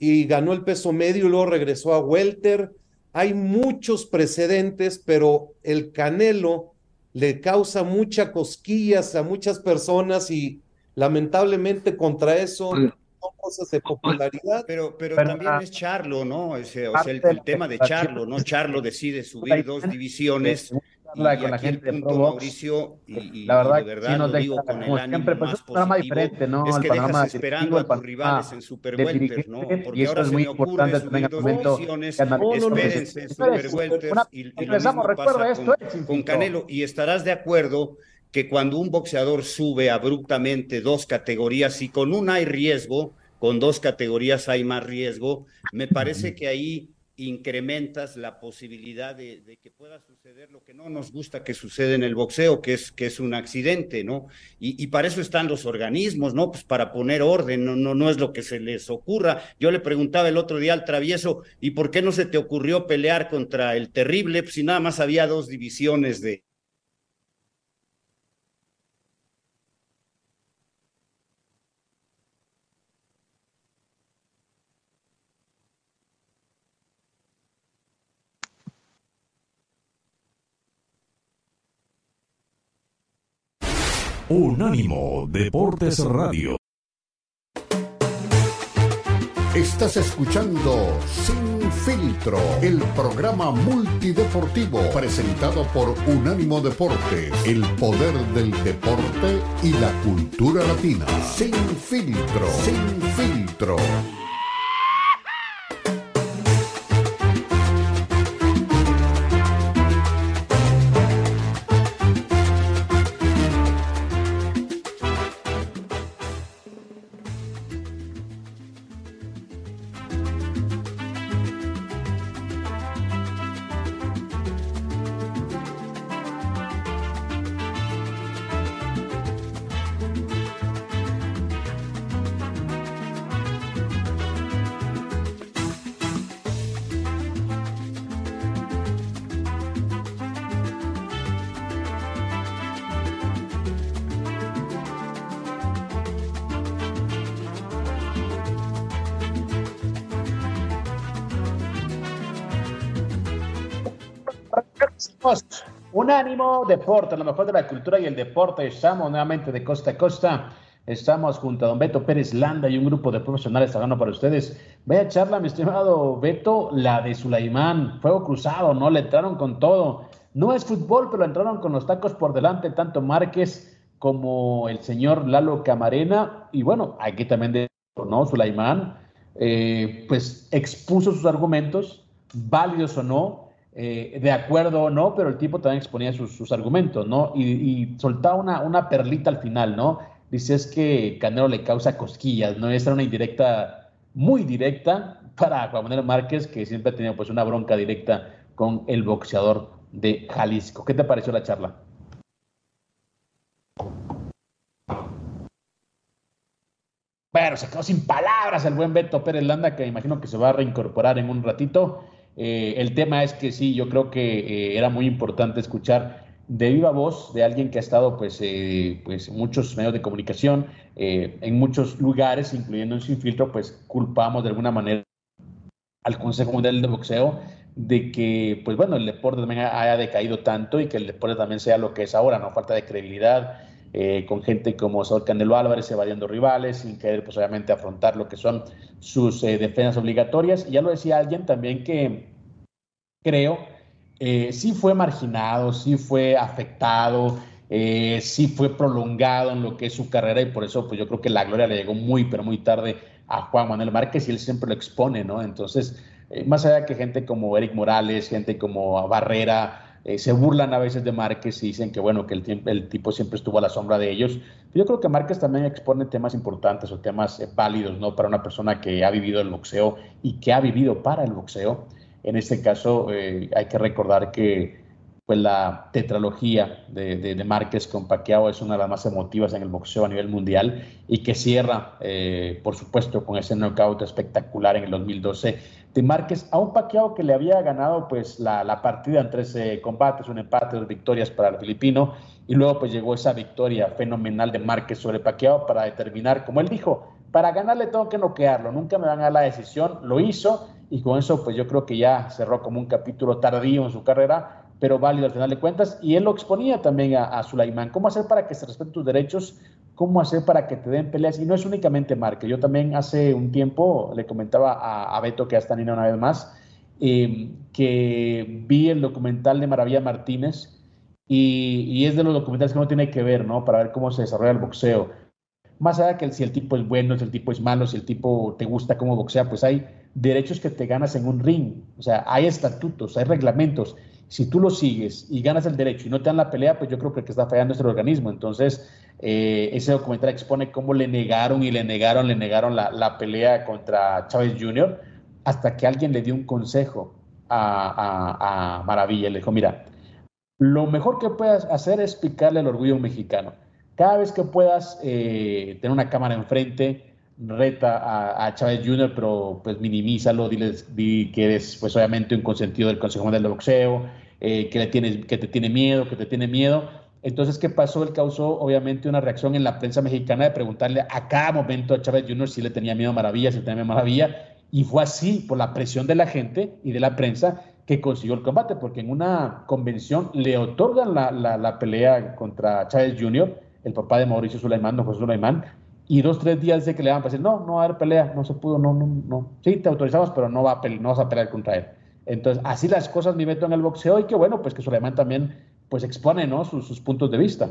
y ganó el peso medio y luego regresó a welter. Hay muchos precedentes, pero el Canelo le causa muchas cosquillas a muchas personas y lamentablemente contra eso son cosas de popularidad. Pero, pero, pero también ah, es Charlo, ¿no? O sea, o sea el, el tema de Charlo, ¿no? Charlo decide subir dos divisiones y, y aquí el punto, Mauricio, y, y la verdad, de verdad sí nos lo digo con el ánimo más positivo, ¿no? Es que dejas esperando a tus rivales en Super Welter, ¿no? Porque ahora es muy se me ocurre subir dos divisiones, espérense en Super Welter, y lo mismo pasa con Canelo. Y estarás de acuerdo que cuando un boxeador sube abruptamente dos categorías, y con una hay riesgo, con dos categorías hay más riesgo, me parece que ahí incrementas la posibilidad de, de que pueda suceder lo que no nos gusta que sucede en el boxeo, que es, que es un accidente, ¿no? Y, y para eso están los organismos, ¿no? Pues para poner orden, no, no, no es lo que se les ocurra. Yo le preguntaba el otro día al Travieso, ¿y por qué no se te ocurrió pelear contra el Terrible? Pues si nada más había dos divisiones de... Unánimo Deportes Radio. Estás escuchando Sin Filtro, el programa multideportivo presentado por Unánimo Deportes, el poder del deporte y la cultura latina. Sin Filtro, Sin Filtro. Unánimo Deportes, lo mejor de la cultura y el deporte. Estamos nuevamente de costa a costa. Estamos junto a don Beto Pérez Landa y un grupo de profesionales trabajando para ustedes. Vaya charla, mi estimado Beto, la de Sulaimán. Fuego cruzado, ¿no? Le entraron con todo. No es fútbol, pero entraron con los tacos por delante, tanto Márquez como el señor Lalo Camarena. Y bueno, aquí también de, ¿no? Sulaimán, eh, pues expuso sus argumentos, válidos o no. Eh, de acuerdo o no, pero el tipo también exponía sus, sus argumentos, ¿no? Y, y soltaba una, una perlita al final, ¿no? Dice, es que Canelo le causa cosquillas, ¿no? Esa era una indirecta, muy directa, para Juan Manuel Márquez, que siempre ha tenido pues una bronca directa con el boxeador de Jalisco. ¿Qué te pareció la charla? Bueno, se quedó sin palabras el buen Beto Pérez Landa, que me imagino que se va a reincorporar en un ratito. Eh, el tema es que sí, yo creo que eh, era muy importante escuchar de viva voz de alguien que ha estado pues, eh, pues en muchos medios de comunicación, eh, en muchos lugares, incluyendo en Sin Filtro, pues culpamos de alguna manera al Consejo Mundial de Boxeo de que, pues bueno, el deporte también haya decaído tanto y que el deporte también sea lo que es ahora, ¿no? Falta de credibilidad, eh, con gente como Saúl Canelo Álvarez evadiendo rivales, sin querer pues obviamente afrontar lo que son sus eh, defensas obligatorias. Y ya lo decía alguien también que creo, eh, sí fue marginado, sí fue afectado, eh, sí fue prolongado en lo que es su carrera, y por eso pues yo creo que la gloria le llegó muy, pero muy tarde a Juan Manuel Márquez, y él siempre lo expone, ¿no? Entonces, eh, más allá de que gente como Eric Morales, gente como Barrera, eh, se burlan a veces de Márquez y dicen que, bueno, que el, el tipo siempre estuvo a la sombra de ellos. Yo creo que Márquez también expone temas importantes o temas eh, válidos, ¿no? Para una persona que ha vivido el boxeo y que ha vivido para el boxeo. En este caso, eh, hay que recordar que pues, la tetralogía de, de, de Márquez con Pacquiao es una de las más emotivas en el boxeo a nivel mundial y que cierra, eh, por supuesto, con ese knockout espectacular en el dos mil doce de Márquez a un Pacquiao que le había ganado pues, la, la partida en trece combates, un empate, dos victorias para el filipino, y luego pues, llegó esa victoria fenomenal de Márquez sobre Pacquiao para determinar, como él dijo, para ganarle tengo que noquearlo, nunca me van a dar la decisión, lo hizo. Y con eso, pues yo creo que ya cerró como un capítulo tardío en su carrera, pero válido al final de cuentas. Y él lo exponía también a, a Sulaimán. ¿Cómo hacer para que se respeten tus derechos? ¿Cómo hacer para que te den peleas? Y no es únicamente Márquez. Yo también hace un tiempo le comentaba a, a Beto, que hasta Nina una vez más, eh, que vi el documental de Maravilla Martínez y, y es de los documentales que uno tiene que ver, ¿no? Para ver cómo se desarrolla el boxeo. Más allá que el, si el tipo es bueno, si el tipo es malo, si el tipo te gusta cómo boxea, pues hay derechos que te ganas en un ring. O sea, hay estatutos, hay reglamentos. Si tú lo sigues y ganas el derecho y no te dan la pelea, pues yo creo que el que está fallando es el organismo. Entonces, eh, ese documental expone cómo le negaron y le negaron, le negaron la, la pelea contra Chávez junior hasta que alguien le dio un consejo a, a, a Maravilla. Le dijo, mira, lo mejor que puedes hacer es picarle el orgullo mexicano. Cada vez que puedas eh, tener una cámara enfrente, reta a, a Chávez junior, pero pues minimízalo, diles, di que eres pues obviamente un consentido del Consejo Mundial de Boxeo, eh, que, le tienes, que te tiene miedo, que te tiene miedo. Entonces, ¿qué pasó? Él causó obviamente una reacción en la prensa mexicana de preguntarle a cada momento a Chávez junior si le tenía miedo a Maravilla, si le tenía miedo a Maravilla, y fue así, por la presión de la gente y de la prensa, que consiguió el combate, porque en una convención le otorgan la, la, la pelea contra Chávez junior, el papá de Mauricio Sulaimán, don José Sulaimán, y dos, tres días de que le van a decir, no, no va a haber pelea, no se pudo, no, no, no. Sí, te autorizamos, pero no, va a pelear, no vas a pelear contra él. Entonces, así las cosas, mi Beto, en el boxeo, y que bueno, pues que Sulaimán también, pues expone, ¿no?, sus, sus puntos de vista.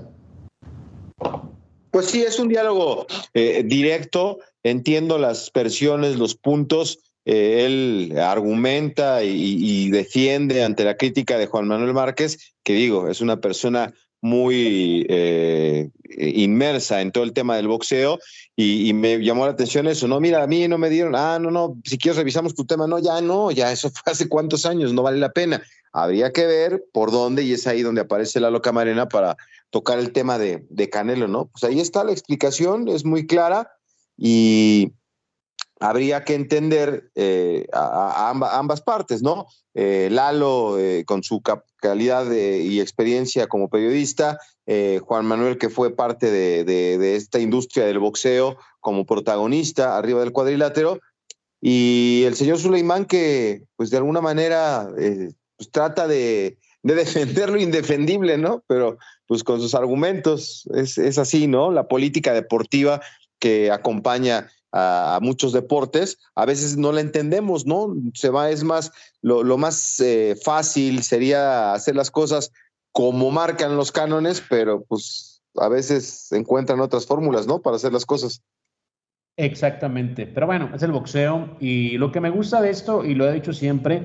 Pues sí, es un diálogo eh, directo, entiendo las versiones, los puntos, eh, él argumenta y, y defiende ante la crítica de Juan Manuel Márquez, que digo, es una persona muy eh, inmersa en todo el tema del boxeo, y, y me llamó la atención eso, no, mira, a mí no me dieron, ah, no, no, si quieres revisamos tu tema, no, ya no, ya eso fue hace cuántos años, no vale la pena. Habría que ver por dónde, y es ahí donde aparece Lalo Camarena para tocar el tema de, de Canelo, ¿no? Pues ahí está la explicación, es muy clara, y habría que entender eh, a, a ambas, ambas partes, ¿no? Eh, Lalo, eh, con su cap calidad de, y experiencia como periodista, eh, Juan Manuel, que fue parte de, de, de esta industria del boxeo como protagonista arriba del cuadrilátero, y el señor Sulaimán, que pues de alguna manera eh, pues, trata de de defender lo indefendible, ¿no? Pero pues con sus argumentos es, es así, ¿no? La política deportiva que acompaña a, a muchos deportes, a veces no la entendemos, ¿no? Se va, es más, lo, lo más eh, fácil sería hacer las cosas como marcan los cánones, pero pues a veces encuentran otras fórmulas, ¿no? Para hacer las cosas. Exactamente, pero bueno, es el boxeo, y lo que me gusta de esto, y lo he dicho siempre,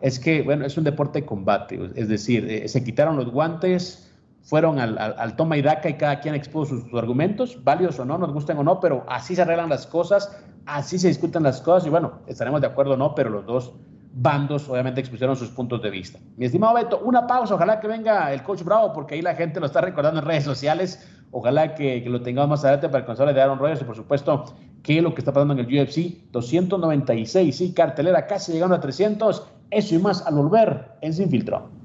es que, bueno, es un deporte de combate, es decir, eh, se quitaron los guantes, fueron al, al, al toma y daca, y cada quien expuso sus, sus argumentos, válidos o no, nos gustan o no, pero así se arreglan las cosas, así se discuten las cosas, y bueno, estaremos de acuerdo o no, pero los dos bandos obviamente expusieron sus puntos de vista. Mi estimado Beto, una pausa, ojalá que venga el Coach Bravo, porque ahí la gente lo está recordando en redes sociales, ojalá que, que lo tengamos más adelante para conocer de Aaron Rodgers, y por supuesto, qué es lo que está pasando en el U F C doscientos noventa y seis, sí, cartelera casi llegando a trescientos, eso y más al volver en Sin Filtro.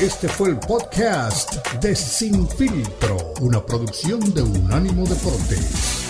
Este fue el podcast de Sin Filtro, una producción de Unánimo Deportes.